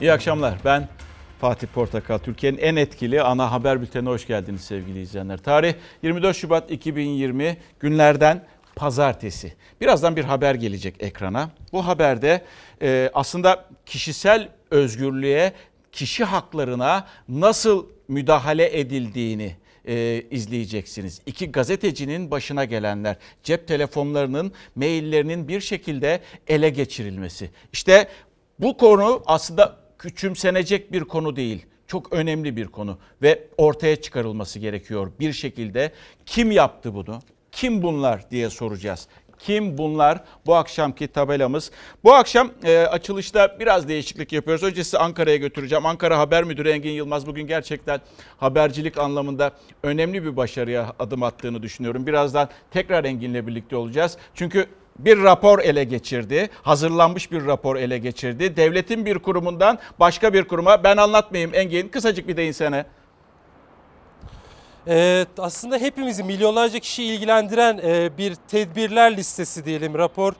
İyi akşamlar. Ben Fatih Portakal. Türkiye'nin en etkili ana haber bültenine hoş geldiniz sevgili izleyenler. Tarih 24 Şubat 2020 günlerden pazartesi. Birazdan bir haber gelecek ekrana. Bu haberde aslında kişisel özgürlüğe, kişi haklarına nasıl müdahale edildiğini izleyeceksiniz. İki gazetecinin başına gelenler, cep telefonlarının, maillerinin bir şekilde ele geçirilmesi. İşte bu konu aslında küçümsenecek bir konu değil. Çok önemli bir konu ve ortaya çıkarılması gerekiyor bir şekilde. Kim yaptı bunu? Kim bunlar diye soracağız. Kim bunlar? Bu akşamki tabelamız. Bu akşam açılışta biraz değişiklik yapıyoruz. Önce sizi Ankara'ya götüreceğim. Ankara Haber Müdürü Engin Yılmaz bugün gerçekten habercilik anlamında önemli bir başarıya adım attığını düşünüyorum. Birazdan tekrar Engin'le birlikte olacağız. Çünkü bir rapor ele geçirdi. Hazırlanmış bir rapor ele geçirdi. Devletin bir kurumundan başka bir kuruma. Ben anlatmayayım Engin. Kısacık bir değinsene. Aslında hepimizi, milyonlarca kişiyi ilgilendiren bir tedbirler listesi diyelim, rapor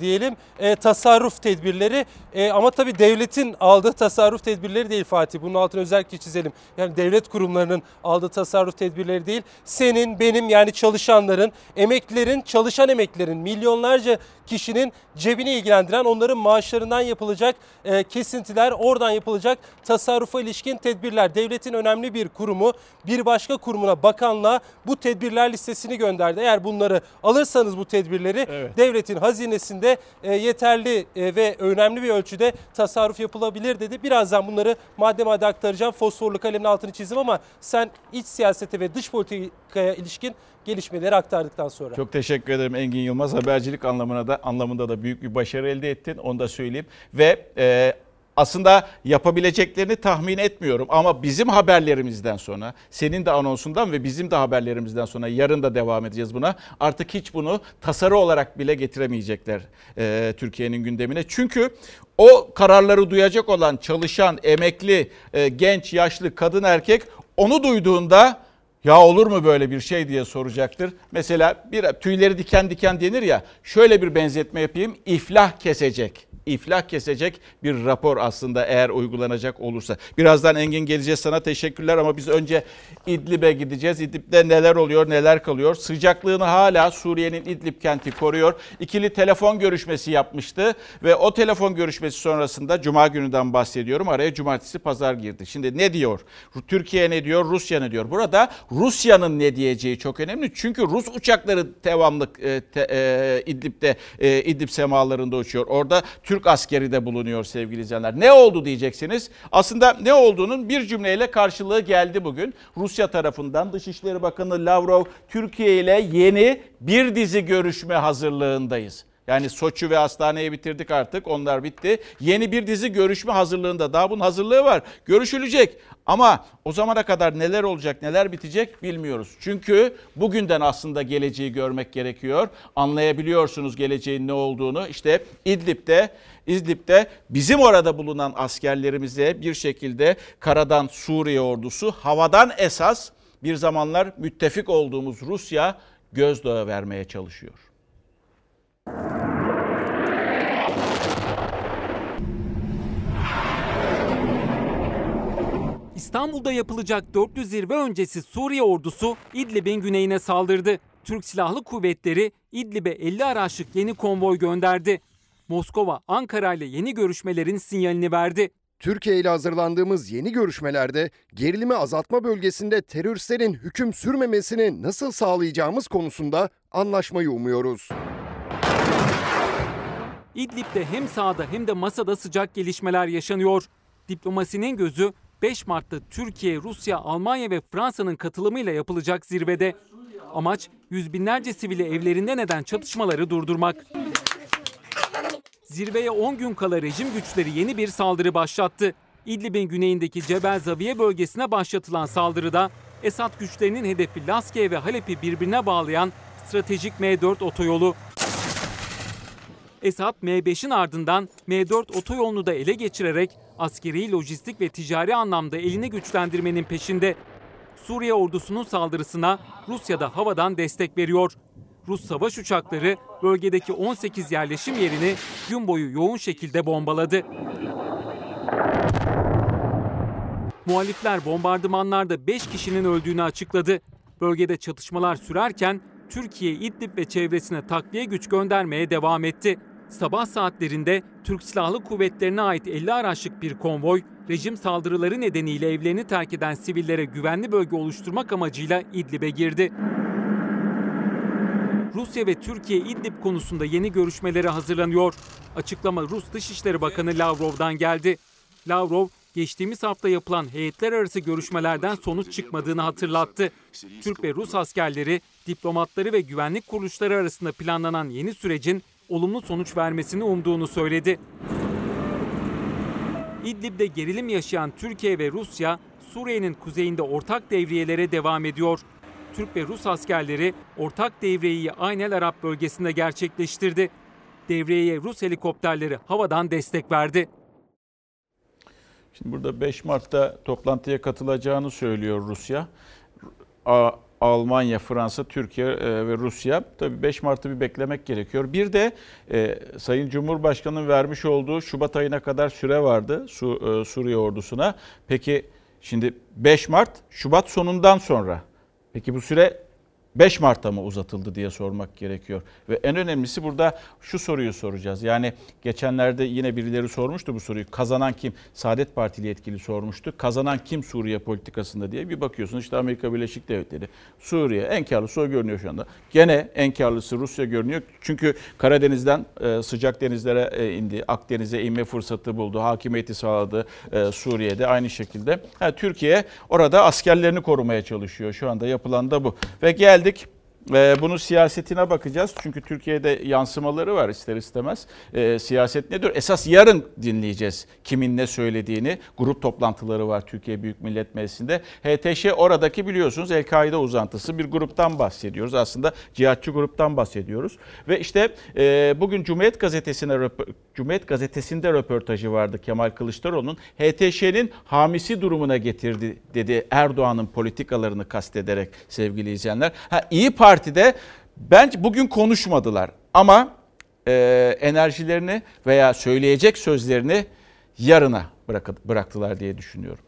diyelim, tasarruf tedbirleri, ama tabii devletin aldığı tasarruf tedbirleri değil Fatih, bunun altını özellikle çizelim. Yani devlet kurumlarının aldığı tasarruf tedbirleri değil, senin, benim, yani çalışanların, emeklilerin, çalışan emeklilerin, milyonlarca kişinin cebini ilgilendiren, onların maaşlarından yapılacak kesintiler, oradan yapılacak tasarrufa ilişkin tedbirler. Devletin önemli bir kurumu bir başka kurumuna, bakanlığa bu tedbirler listesini gönderdi. Eğer bunları alırsanız, bu tedbirleri, evet, devletin hazinesinde yeterli ve önemli bir ölçüde tasarruf yapılabilir dedi. Birazdan bunları madde madde aktaracağım. Fosforlu kalemin altını çizdim ama sen iç siyasete ve dış politikaya ilişkin gelişmeleri aktardıktan sonra. Çok teşekkür ederim Engin Yılmaz. Habercilik anlamında da büyük bir başarı elde ettin. Onu da söyleyeyim. Ve aslında yapabileceklerini tahmin etmiyorum ama bizim haberlerimizden sonra, senin de anonsundan ve bizim de haberlerimizden sonra, yarın da devam edeceğiz buna. Artık hiç bunu tasarı olarak bile getiremeyecekler Türkiye'nin gündemine. Çünkü o kararları duyacak olan çalışan, emekli, genç, yaşlı, kadın, erkek onu duyduğunda ya olur mu böyle bir şey diye soracaktır. Mesela bir tüyleri diken diken denir ya, şöyle bir benzetme yapayım, iflah kesecek. İflah kesecek bir rapor aslında eğer uygulanacak olursa. Birazdan Engin geleceğiz, sana teşekkürler, ama biz önce İdlib'e gideceğiz. İdlib'de neler oluyor, neler kalıyor? Sıcaklığını hala Suriye'nin İdlib kenti koruyor. İkili telefon görüşmesi yapmıştı ve o telefon görüşmesi sonrasında, Cuma gününden bahsediyorum, araya cumartesi, pazar girdi. Şimdi ne diyor? Türkiye ne diyor? Rusya ne diyor? Burada Rusya'nın ne diyeceği çok önemli. Çünkü Rus uçakları devamlı İdlib'de, İdlib semalarında uçuyor. Orada Türk askeri de bulunuyor sevgili izleyenler. Ne oldu diyeceksiniz. Aslında ne olduğunun bir cümleyle karşılığı geldi bugün. Rusya tarafından Dışişleri Bakanı Lavrov, Türkiye ile yeni bir dizi görüşme hazırlığındayız. Yani Soçi ve Astane'yi bitirdik artık. Onlar bitti. Yeni bir dizi görüşme hazırlığında. Daha bunun hazırlığı var. Görüşülecek. Ama o zamana kadar neler olacak, neler bitecek bilmiyoruz. Çünkü bugünden aslında geleceği görmek gerekiyor. Anlayabiliyorsunuz geleceğin ne olduğunu. İşte İdlib'de bizim orada bulunan askerlerimize bir şekilde karadan Suriye ordusu, havadan esas bir zamanlar müttefik olduğumuz Rusya gözdağı vermeye çalışıyor. İstanbul'da yapılacak dörtlü zirve öncesi Suriye ordusu İdlib'in güneyine saldırdı. Türk Silahlı Kuvvetleri İdlib'e 50 araçlık yeni konvoy gönderdi. Moskova, Ankara ile yeni görüşmelerin sinyalini verdi. Türkiye ile hazırlandığımız yeni görüşmelerde gerilimi azaltma bölgesinde teröristlerin hüküm sürmemesini nasıl sağlayacağımız konusunda anlaşmayı umuyoruz. İdlib'de hem sahada hem de masada sıcak gelişmeler yaşanıyor. Diplomasinin gözü 5 Mart'ta Türkiye, Rusya, Almanya ve Fransa'nın katılımıyla yapılacak zirvede. Amaç yüz binlerce sivili evlerinden eden çatışmaları durdurmak. Zirveye 10 gün kala rejim güçleri yeni bir saldırı başlattı. İdlib'in güneyindeki Cebel Zaviye bölgesine başlatılan saldırıda Esad güçlerinin hedefi Laskiye ve Halep'i birbirine bağlayan stratejik M4 otoyolu. Esad M5'in ardından M4 otoyolunu da ele geçirerek askeri, lojistik ve ticari anlamda elini güçlendirmenin peşinde. Suriye ordusunun saldırısına Rusya da havadan destek veriyor. Rus savaş uçakları bölgedeki 18 yerleşim yerini gün boyu yoğun şekilde bombaladı. Muhalifler bombardımanlarda 5 kişinin öldüğünü açıkladı. Bölgede çatışmalar sürerken Türkiye İdlib ve çevresine takviye güç göndermeye devam etti. Sabah saatlerinde Türk Silahlı Kuvvetlerine ait 50 araçlık bir konvoy, rejim saldırıları nedeniyle evlerini terk eden sivillere güvenli bölge oluşturmak amacıyla İdlib'e girdi. Rusya ve Türkiye İdlib konusunda yeni görüşmelere hazırlanıyor. Açıklama Rus Dışişleri Bakanı Lavrov'dan geldi. Lavrov, geçtiğimiz hafta yapılan heyetler arası görüşmelerden sonuç çıkmadığını hatırlattı. Türk ve Rus askerleri, diplomatları ve güvenlik kuruluşları arasında planlanan yeni sürecin olumlu sonuç vermesini umduğunu söyledi. İdlib'de gerilim yaşayan Türkiye ve Rusya, Suriye'nin kuzeyinde ortak devriyelere devam ediyor. Türk ve Rus askerleri ortak devriyeyi Aynel Arap bölgesinde gerçekleştirdi. Devriyeye Rus helikopterleri havadan destek verdi. Şimdi burada 5 Mart'ta toplantıya katılacağını söylüyor Rusya. Almanya, Fransa, Türkiye ve Rusya. Tabii 5 Mart'ı bir beklemek gerekiyor. Bir de Sayın Cumhurbaşkanı'nın vermiş olduğu Şubat ayına kadar süre vardı Suriye ordusuna. Peki şimdi 5 Mart, Şubat sonundan sonra. Peki bu süre 5 Mart'a mı uzatıldı diye sormak gerekiyor. Ve en önemlisi burada şu soruyu soracağız. Yani geçenlerde yine birileri sormuştu bu soruyu. Kazanan kim? Saadet Partili yetkili sormuştu. Kazanan kim Suriye politikasında diye bir bakıyorsun. İşte Amerika Birleşik Devletleri. Suriye en karlısı o görünüyor şu anda. Gene en karlısı Rusya görünüyor. Çünkü Karadeniz'den sıcak denizlere indi. Akdeniz'e inme fırsatı buldu. Hakimiyeti sağladı Suriye'de aynı şekilde. Türkiye orada askerlerini korumaya çalışıyor. Şu anda yapılan da bu. Ve geldi. Bunun siyasetine bakacağız. Çünkü Türkiye'de yansımaları var ister istemez. Siyaset nedir? Esas yarın dinleyeceğiz kimin ne söylediğini. Grup toplantıları var Türkiye Büyük Millet Meclisi'nde. HTŞ oradaki biliyorsunuz El-Kaide uzantısı bir gruptan bahsediyoruz. Aslında cihatçı gruptan bahsediyoruz. Ve işte bugün Cumhuriyet Gazetesi'nde röportajı vardı Kemal Kılıçdaroğlu'nun. HTŞ'nin hamisi durumuna getirdi dedi Erdoğan'ın politikalarını kastederek sevgili izleyenler. İYİ Parti'de bence bugün konuşmadılar ama enerjilerini veya söyleyecek sözlerini yarına bıraktılar diye düşünüyorum.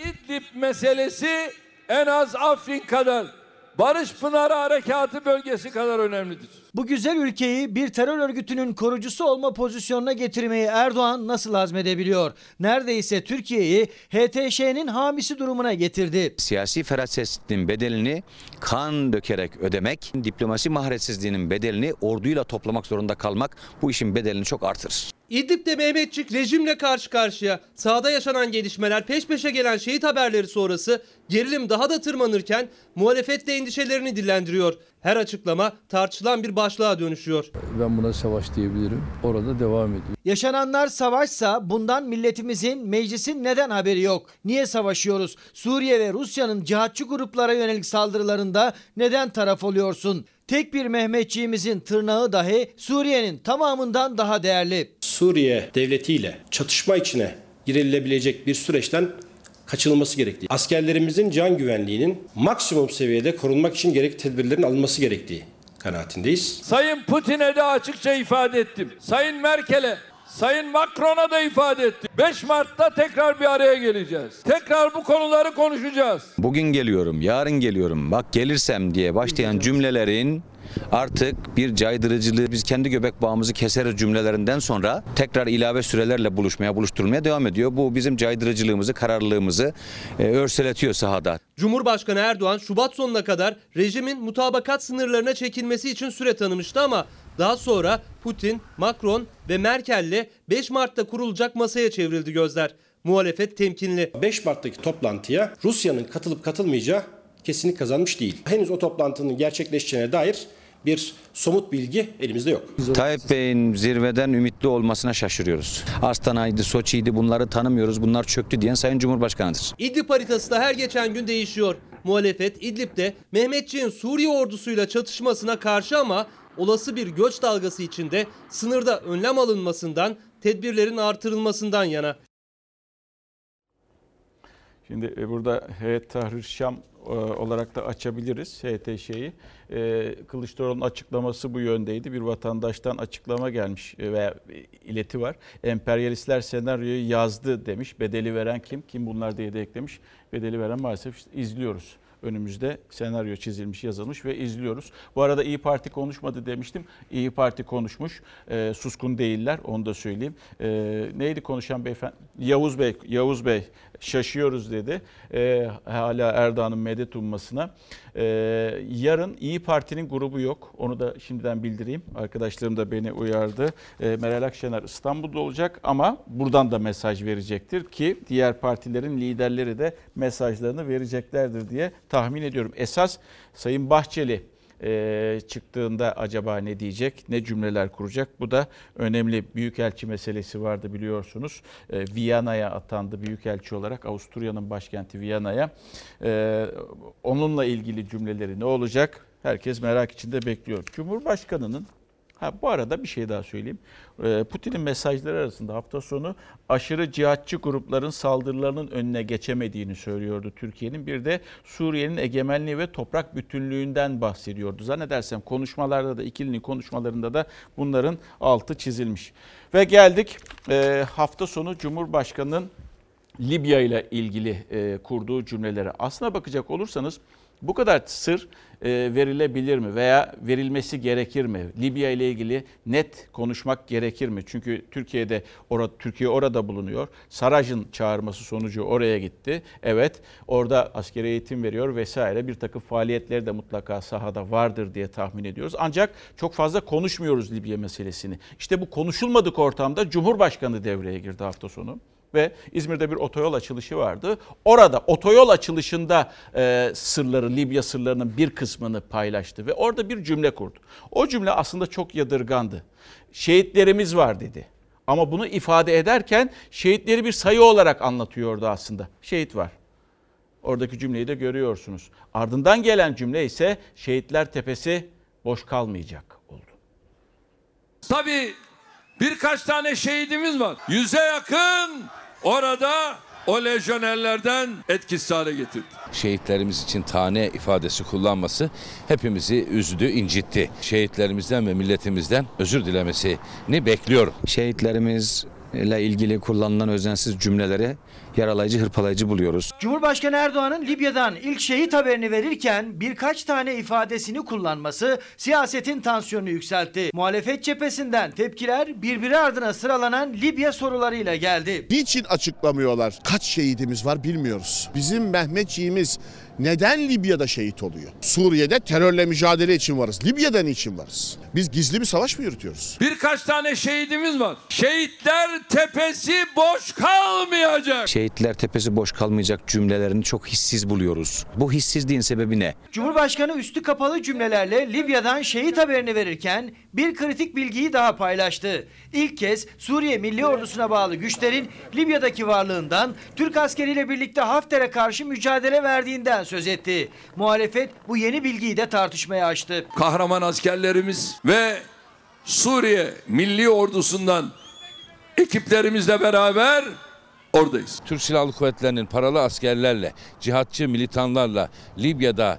İdlib meselesi en az Afrin kadar, Barış Pınarı harekatı bölgesi kadar önemlidir. Bu güzel ülkeyi bir terör örgütünün korucusu olma pozisyonuna getirmeyi Erdoğan nasıl hazmedebiliyor? Neredeyse Türkiye'yi HTŞ'nin hamisi durumuna getirdi. Siyasi ferasetsizliğin bedelini kan dökerek ödemek, diplomasi maharetsizliğinin bedelini orduyla toplamak zorunda kalmak bu işin bedelini çok artırır. İdlib'de Mehmetçik rejimle karşı karşıya. Sahada yaşanan gelişmeler, peş peşe gelen şehit haberleri sonrası gerilim daha da tırmanırken muhalefet de endişelerini dillendiriyor. Her açıklama tartışılan bir başlığa dönüşüyor. Ben buna savaş diyebilirim. Orada devam ediyor. Yaşananlar savaşsa bundan milletimizin, meclisin neden haberi yok? Niye savaşıyoruz? Suriye ve Rusya'nın cihatçı gruplara yönelik saldırılarında neden taraf oluyorsun? Tek bir Mehmetçiğimizin tırnağı dahi Suriye'nin tamamından daha değerli. Suriye devletiyle çatışma içine girilebilecek bir süreçten kaçınılması gerektiği, askerlerimizin can güvenliğinin maksimum seviyede korunmak için gerekli tedbirlerin alınması gerektiği kanaatindeyiz. Sayın Putin'e de açıkça ifade ettim. Sayın Merkel'e, Sayın Macron'a da ifade ettim. 5 Mart'ta tekrar bir araya geleceğiz. Tekrar bu konuları konuşacağız. Bugün geliyorum, yarın geliyorum, bak gelirsem diye başlayan cümlelerin artık bir caydırıcılığı, biz kendi göbek bağımızı keseriz cümlelerinden sonra tekrar ilave sürelerle buluşturmaya devam ediyor. Bu bizim caydırıcılığımızı, kararlılığımızı örseletiyor sahada. Cumhurbaşkanı Erdoğan Şubat sonuna kadar rejimin mutabakat sınırlarına çekilmesi için süre tanımıştı ama daha sonra Putin, Macron ve Merkel'le 5 Mart'ta kurulacak masaya çevrildi gözler. Muhalefet temkinli. 5 Mart'taki toplantıya Rusya'nın katılıp katılmayacağı kesinlik kazanmış değil. Henüz o toplantının gerçekleşeceğine dair bir somut bilgi elimizde yok. Tayyip Bey'in zirveden ümitli olmasına şaşırıyoruz. Astana'ydı, Soçi'ydi, bunları tanımıyoruz, bunlar çöktü diyen Sayın Cumhurbaşkanı'dır. İdlib haritası da her geçen gün değişiyor. Muhalefet İdlib'de Mehmetçiğin Suriye ordusuyla çatışmasına karşı ama olası bir göç dalgası içinde sınırda önlem alınmasından, tedbirlerin artırılmasından yana. Şimdi burada Heyet Tahrir Şam olarak da açabiliriz HTŞ'yi. Kılıçdaroğlu'nun açıklaması bu yöndeydi. Bir vatandaştan açıklama gelmiş veya ileti var. Emperyalistler senaryoyu yazdı demiş. Bedeli veren kim? Kim bunlar diye de eklemiş. Bedeli veren maalesef işte izliyoruz. Önümüzde senaryo çizilmiş, yazılmış ve izliyoruz. Bu arada İYİ Parti konuşmadı demiştim. İYİ Parti konuşmuş. Suskun değiller, onu da söyleyeyim. Neydi konuşan beyefendi? Yavuz Bey şaşıyoruz dedi. Hala Erdoğan'ın medet ummasına. Yarın İYİ Parti'nin grubu yok. Onu da şimdiden bildireyim. Arkadaşlarım da beni uyardı. Meral Akşener İstanbul'da olacak ama buradan da mesaj verecektir ki diğer partilerin liderleri de mesajlarını vereceklerdir diye tahmin ediyorum. Esas Sayın Bahçeli çıktığında acaba ne diyecek, ne cümleler kuracak? Bu da önemli. Büyükelçi meselesi vardı biliyorsunuz. Viyana'ya atandı büyükelçi olarak. Avusturya'nın başkenti Viyana'ya. Onunla ilgili cümleleri ne olacak? Herkes merak içinde bekliyor. Cumhurbaşkanı'nın, bu arada bir şey daha söyleyeyim. Putin'in mesajları arasında hafta sonu aşırı cihatçı grupların saldırılarının önüne geçemediğini söylüyordu Türkiye'nin. Bir de Suriye'nin egemenliği ve toprak bütünlüğünden bahsediyordu. Zannedersem konuşmalarda da, ikilinin konuşmalarında da bunların altı çizilmiş. Ve geldik hafta sonu Cumhurbaşkanı'nın Libya ile ilgili kurduğu cümlelere. Aslına bakacak olursanız bu kadar sır verilebilir mi veya verilmesi gerekir mi? Libya ile ilgili net konuşmak gerekir mi? Çünkü Türkiye orada bulunuyor. Saraj'ın çağırması sonucu oraya gitti. Evet, orada askeri eğitim veriyor vesaire. Bir takım faaliyetleri de mutlaka sahada vardır diye tahmin ediyoruz. Ancak çok fazla konuşmuyoruz Libya meselesini. İşte bu konuşulmadık ortamda Cumhurbaşkanı devreye girdi hafta sonu. Ve İzmir'de bir otoyol açılışı vardı. Orada otoyol açılışında sırları, Libya sırlarının bir kısmını paylaştı ve orada bir cümle kurdu. O cümle aslında çok yadırgandı. Şehitlerimiz var dedi. Ama bunu ifade ederken şehitleri bir sayı olarak anlatıyordu aslında. Şehit var. Oradaki cümleyi de görüyorsunuz. Ardından gelen cümle ise Şehitler Tepesi boş kalmayacak oldu. Tabii birkaç tane şehidimiz var. 100'e yakın orada o lejyonerlerden etkisiz hale getirdi. Şehitlerimiz için tane ifadesi kullanması hepimizi üzdü, incitti. Şehitlerimizden ve milletimizden özür dilemesini bekliyorum. Şehitlerimizle ilgili kullanılan özensiz cümleleri yaralayıcı, hırpalayıcı buluyoruz. Cumhurbaşkanı Erdoğan'ın Libya'dan ilk şehit haberini verirken birkaç tane ifadesini kullanması siyasetin tansiyonunu yükseltti. Muhalefet cephesinden tepkiler birbiri ardına sıralanan Libya sorularıyla geldi. Niçin açıklamıyorlar? Kaç şehidimiz var bilmiyoruz. Bizim Mehmetçiğimiz neden Libya'da şehit oluyor? Suriye'de terörle mücadele için varız. Libya'da niçin varız? Biz gizli bir savaş mı yürütüyoruz? Birkaç tane şehidimiz var. Şehitler Tepesi boş kalmayacak. Şehitler Tepesi boş kalmayacak cümlelerini çok hissiz buluyoruz. Bu hissizliğin sebebi ne? Cumhurbaşkanı üstü kapalı cümlelerle Libya'dan şehit haberini verirken bir kritik bilgiyi daha paylaştı. İlk kez Suriye Milli Ordusu'na bağlı güçlerin Libya'daki varlığından, Türk askeriyle birlikte Hafter'e karşı mücadele verdiğinden söz etti. Muhalefet bu yeni bilgiyi de tartışmaya açtı. Kahraman askerlerimiz ve Suriye Milli Ordusu'ndan ekiplerimizle beraber oradayız. Türk Silahlı Kuvvetleri'nin paralı askerlerle, cihatçı militanlarla Libya'da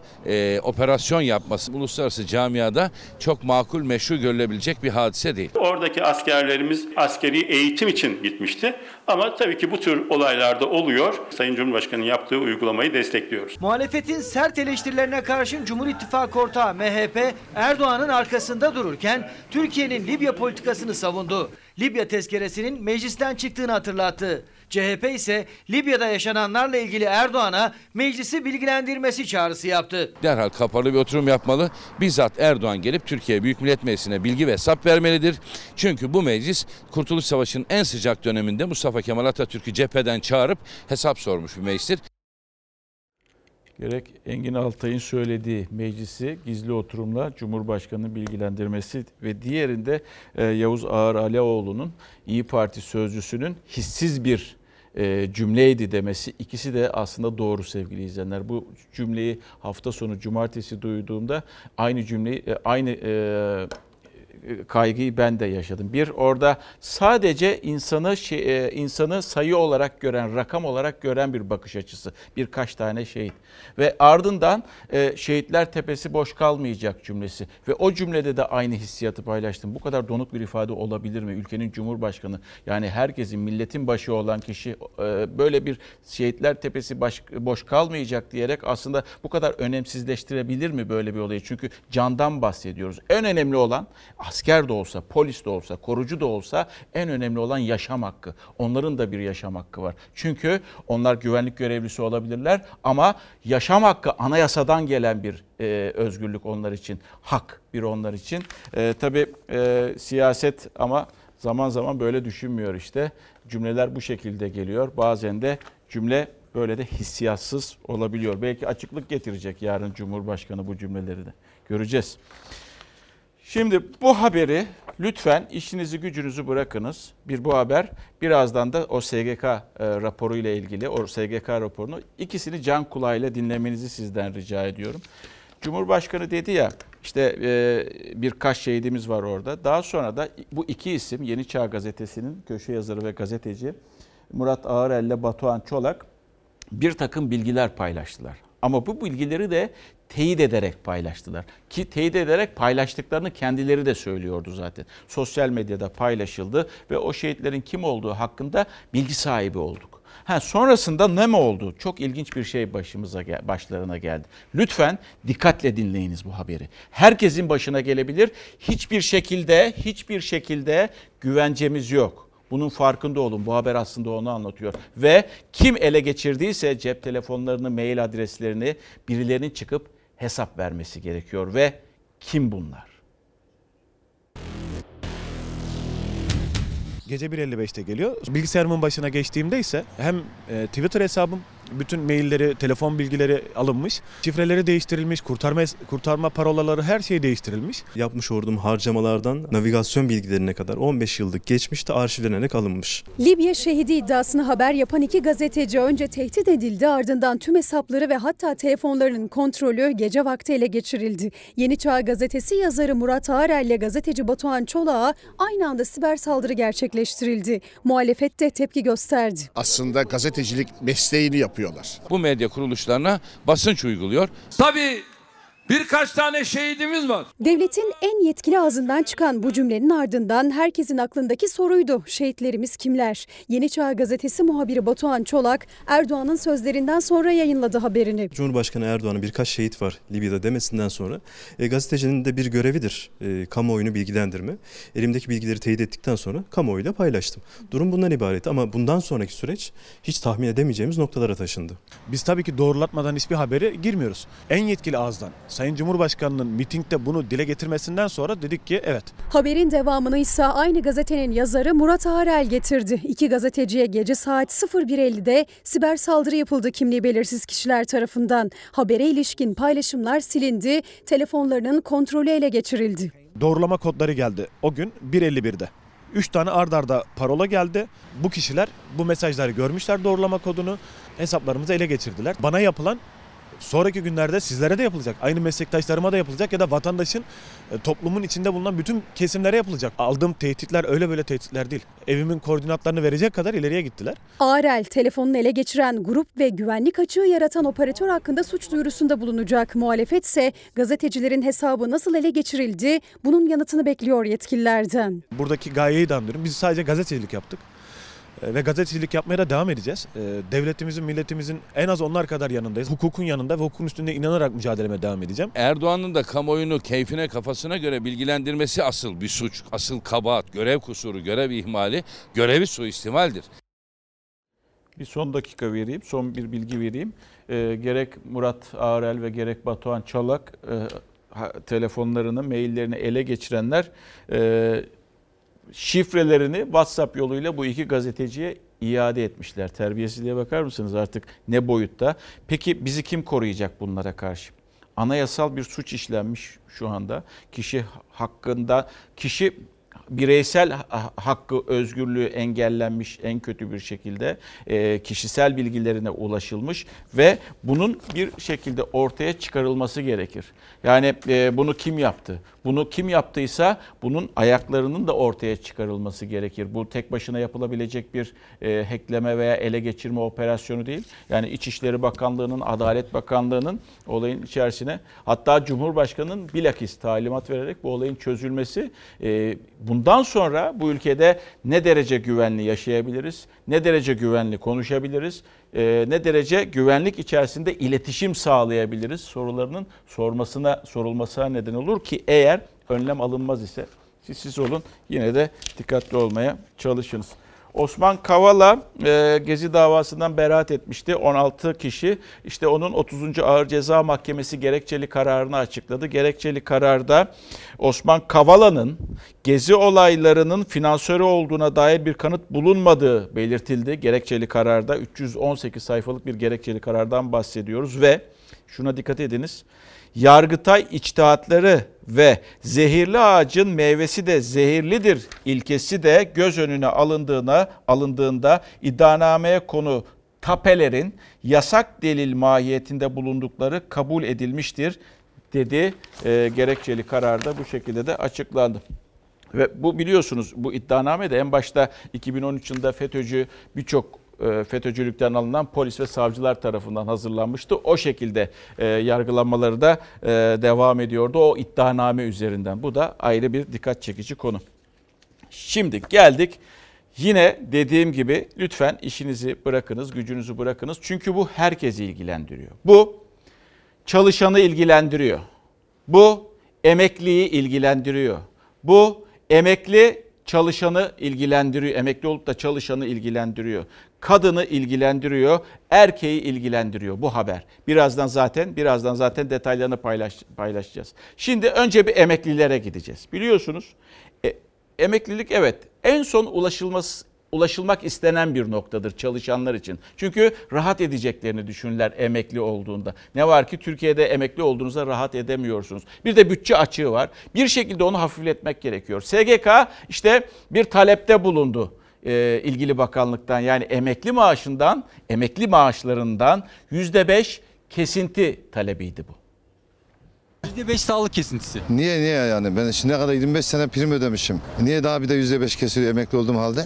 operasyon yapması uluslararası camiada çok makul, meşru görülebilecek bir hadise değil. Oradaki askerlerimiz askeri eğitim için gitmişti. Ama tabii ki bu tür olaylarda oluyor. Sayın Cumhurbaşkanı'nın yaptığı uygulamayı destekliyoruz. Muhalefetin sert eleştirilerine karşın Cumhur İttifakı ortağı MHP, Erdoğan'ın arkasında dururken Türkiye'nin Libya politikasını savundu. Libya tezkeresinin meclisten çıktığını hatırlattı. CHP ise Libya'da yaşananlarla ilgili Erdoğan'a meclisi bilgilendirmesi çağrısı yaptı. Derhal kapalı bir oturum yapmalı. Bizzat Erdoğan gelip Türkiye Büyük Millet Meclisi'ne bilgi ve hesap vermelidir. Çünkü bu meclis Kurtuluş Savaşı'nın en sıcak döneminde Mustafa Kemal Atatürk'ü cepheden çağırıp hesap sormuş bir meclistir. Gerek Engin Altay'ın söylediği meclisi gizli oturumla Cumhurbaşkanı'nın bilgilendirmesi ve diğerinde Yavuz Ağaralioğlu'nun İYİ Parti sözcüsünün hissiz bir cümleydi demesi, ikisi de aslında doğru sevgili izleyenler. Bu cümleyi hafta sonu cumartesi duyduğumda aynı cümleyi, aynı kaygıyı ben de yaşadım. Bir, orada sadece insanı sayı olarak gören, rakam olarak gören bir bakış açısı. Birkaç tane şehit. Ve ardından şehitler tepesi boş kalmayacak cümlesi. Ve o cümlede de aynı hissiyatı paylaştım. Bu kadar donuk bir ifade olabilir mi? Ülkenin Cumhurbaşkanı, yani herkesin, milletin başı olan kişi böyle bir şehitler tepesi boş kalmayacak diyerek aslında bu kadar önemsizleştirebilir mi böyle bir olayı? Çünkü candan bahsediyoruz. En önemli olan, asker de olsa, polis de olsa, korucu da olsa, en önemli olan yaşam hakkı. Onların da bir yaşam hakkı var. Çünkü onlar güvenlik görevlisi olabilirler ama yaşam hakkı anayasadan gelen bir özgürlük onlar için. Hak bir onlar için. Tabii siyaset ama zaman zaman böyle düşünmüyor işte. Cümleler bu şekilde geliyor. Bazen de cümle böyle de hissiyatsız olabiliyor. Belki açıklık getirecek yarın Cumhurbaşkanı bu cümleleri de. Göreceğiz. Şimdi bu haberi lütfen işinizi gücünüzü bırakınız. Bir bu haber, birazdan da o SGK raporuyla ilgili, o SGK raporunu, ikisini can kulağıyla dinlemenizi sizden rica ediyorum. Cumhurbaşkanı dedi ya, işte birkaç şehidimiz var orada. Daha sonra da bu iki isim, Yeni Çağ Gazetesi'nin köşe yazarı ve gazeteci Murat Ağarel ile Batuhan Çolak bir takım bilgiler paylaştılar. Ama bu bilgileri de teyit ederek paylaştılar. Ki teyit ederek paylaştıklarını kendileri de söylüyordu zaten. Sosyal medyada paylaşıldı ve o şehitlerin kim olduğu hakkında bilgi sahibi olduk. Sonrasında ne mi oldu? Çok ilginç bir şey başlarına geldi. Lütfen dikkatle dinleyiniz bu haberi. Herkesin başına gelebilir. Hiçbir şekilde güvencemiz yok. Bunun farkında olun. Bu haber aslında onu anlatıyor. Ve kim ele geçirdiyse cep telefonlarını, mail adreslerini, birilerinin çıkıp hesap vermesi gerekiyor. Ve kim bunlar? Gece 1.55'te geliyor. Bilgisayarımın başına geçtiğimde ise hem Twitter hesabım, bütün mailleri, telefon bilgileri alınmış. Şifreleri değiştirilmiş, kurtarma parolaları, her şey değiştirilmiş. Yapmış olduğum harcamalardan navigasyon bilgilerine kadar 15 yıllık geçmişte arşivlenerek alınmış. Libya şehidi iddiasını haber yapan iki gazeteci önce tehdit edildi, ardından tüm hesapları ve hatta telefonlarının kontrolü gece vakti ele geçirildi. Yeni Çağ Gazetesi yazarı Murat Ağarel ile gazeteci Batuhan Çolak'a aynı anda siber saldırı gerçekleştirildi. Muhalefet de tepki gösterdi. Aslında gazetecilik mesleğini yapıyor. Bu medya kuruluşlarına basınç uyguluyor. Tabii birkaç tane şehidimiz var. Devletin en yetkili ağzından çıkan bu cümlenin ardından herkesin aklındaki soruydu: şehitlerimiz kimler? Yeni Çağ Gazetesi muhabiri Batuhan Çolak, Erdoğan'ın sözlerinden sonra yayınladı haberini. Cumhurbaşkanı Erdoğan'ın birkaç şehit var Libya'da demesinden sonra gazetecinin de bir görevidir kamuoyunu bilgilendirme. Elimdeki bilgileri teyit ettikten sonra kamuoyuyla paylaştım. Durum bundan ibaret ama bundan sonraki süreç hiç tahmin edemeyeceğimiz noktalara taşındı. Biz tabii ki doğrulatmadan hiçbir habere girmiyoruz. En yetkili ağızdan Sayın Cumhurbaşkanı'nın mitingde bunu dile getirmesinden sonra dedik ki evet. Haberin devamını ise aynı gazetenin yazarı Murat Ağarel getirdi. İki gazeteciye gece saat 01.50'de siber saldırı yapıldı kimliği belirsiz kişiler tarafından. Habere ilişkin paylaşımlar silindi, telefonlarının kontrolü ele geçirildi. Doğrulama kodları geldi o gün 1.51'de. 3 tane ardarda parola geldi. Bu kişiler bu mesajları görmüşler, doğrulama kodunu, hesaplarımızı ele geçirdiler. Bana yapılan sonraki günlerde sizlere de yapılacak, aynı meslektaşlarıma da yapılacak ya da vatandaşın, toplumun içinde bulunan bütün kesimlere yapılacak. Aldığım tehditler öyle böyle tehditler değil. Evimin koordinatlarını verecek kadar ileriye gittiler. Ağarel, telefonunu ele geçiren grup ve güvenlik açığı yaratan operatör hakkında suç duyurusunda bulunacak. Muhalefetse gazetecilerin hesabı nasıl ele geçirildi, bunun yanıtını bekliyor yetkililerden. Buradaki gayeyi de anlıyorum. Biz sadece gazetecilik yaptık. Ve gazetecilik yapmaya da devam edeceğiz. Devletimizin, milletimizin en az onlar kadar yanındayız. Hukukun yanında ve hukukun üstünde inanarak mücadeleme devam edeceğim. Erdoğan'ın da kamuoyunu keyfine, kafasına göre bilgilendirmesi asıl bir suç, asıl kabahat, görev kusuru, görev ihmali, görevi suistimaldir. Bir son dakika vereyim, son bir bilgi vereyim. Gerek Murat Ağarel ve gerek Batuhan Çolak telefonlarını, maillerini ele geçirenler... şifrelerini WhatsApp yoluyla bu iki gazeteciye iade etmişler. Terbiyesizliğe bakar mısınız artık ne boyutta? Peki bizi kim koruyacak bunlara karşı? Anayasal bir suç işlenmiş şu anda. Kişi hakkında, kişi bireysel hakkı, özgürlüğü engellenmiş en kötü bir şekilde, kişisel bilgilerine ulaşılmış ve bunun bir şekilde ortaya çıkarılması gerekir. Yani bunu kim yaptı? Bunu kim yaptıysa bunun ayaklarının da ortaya çıkarılması gerekir. Bu tek başına yapılabilecek bir hackleme veya ele geçirme operasyonu değil. Yani İçişleri Bakanlığı'nın, Adalet Bakanlığı'nın olayın içerisine, hatta Cumhurbaşkanı'nın bilakis talimat vererek bu olayın çözülmesi, bundan sonra bu ülkede ne derece güvenli yaşayabiliriz, ne derece güvenli konuşabiliriz, ne derece güvenlik içerisinde iletişim sağlayabiliriz sorularının sorulmasına neden olur ki, eğer önlem alınmaz ise siz olun, yine de dikkatli olmaya çalışınız. Osman Kavala Gezi davasından beraat etmişti. 16 kişi işte onun 30. Ağır Ceza Mahkemesi gerekçeli kararını açıkladı. Gerekçeli kararda Osman Kavala'nın Gezi olaylarının finansörü olduğuna dair bir kanıt bulunmadığı belirtildi. Gerekçeli kararda 318 sayfalık bir gerekçeli karardan bahsediyoruz ve şuna dikkat ediniz. Yargıtay içtihatları ve zehirli ağacın meyvesi de zehirlidir ilkesi de göz önüne alındığında iddianameye konu tapelerin yasak delil mahiyetinde bulundukları kabul edilmiştir dedi. Gerekçeli kararda bu şekilde de açıklandı. Ve bu, biliyorsunuz, bu iddianame de en başta 2013 yılında FETÖ'cülükten alınan polis ve savcılar tarafından hazırlanmıştı. O şekilde yargılanmaları da devam ediyordu o iddianame üzerinden. Bu da ayrı bir dikkat çekici konu. Şimdi geldik. Yine dediğim gibi, lütfen işinizi bırakınız, gücünüzü bırakınız. Çünkü bu herkesi ilgilendiriyor. Bu çalışanı ilgilendiriyor. Bu emekliyi ilgilendiriyor. Bu emekli çalışanı ilgilendiriyor. Emekli olup da çalışanı ilgilendiriyor. Kadını ilgilendiriyor, erkeği ilgilendiriyor bu haber. Birazdan zaten detaylarını paylaşacağız. Şimdi önce bir emeklilere gideceğiz. Biliyorsunuz, emeklilik, evet, en son ulaşılmak istenen bir noktadır çalışanlar için. Çünkü rahat edeceklerini düşünürler emekli olduğunda. Ne var ki Türkiye'de emekli olduğunuzda rahat edemiyorsunuz. Bir de bütçe açığı var. Bir şekilde onu hafifletmek gerekiyor. SGK işte bir talepte bulundu ilgili bakanlıktan. Yani emekli maaşlarından %5 kesinti talebiydi bu. %5 sağlık kesintisi. Niye yani? Ben şimdiye kadar 25 sene prim ödemişim. Niye daha bir de %5 kesiliyor emekli olduğum halde?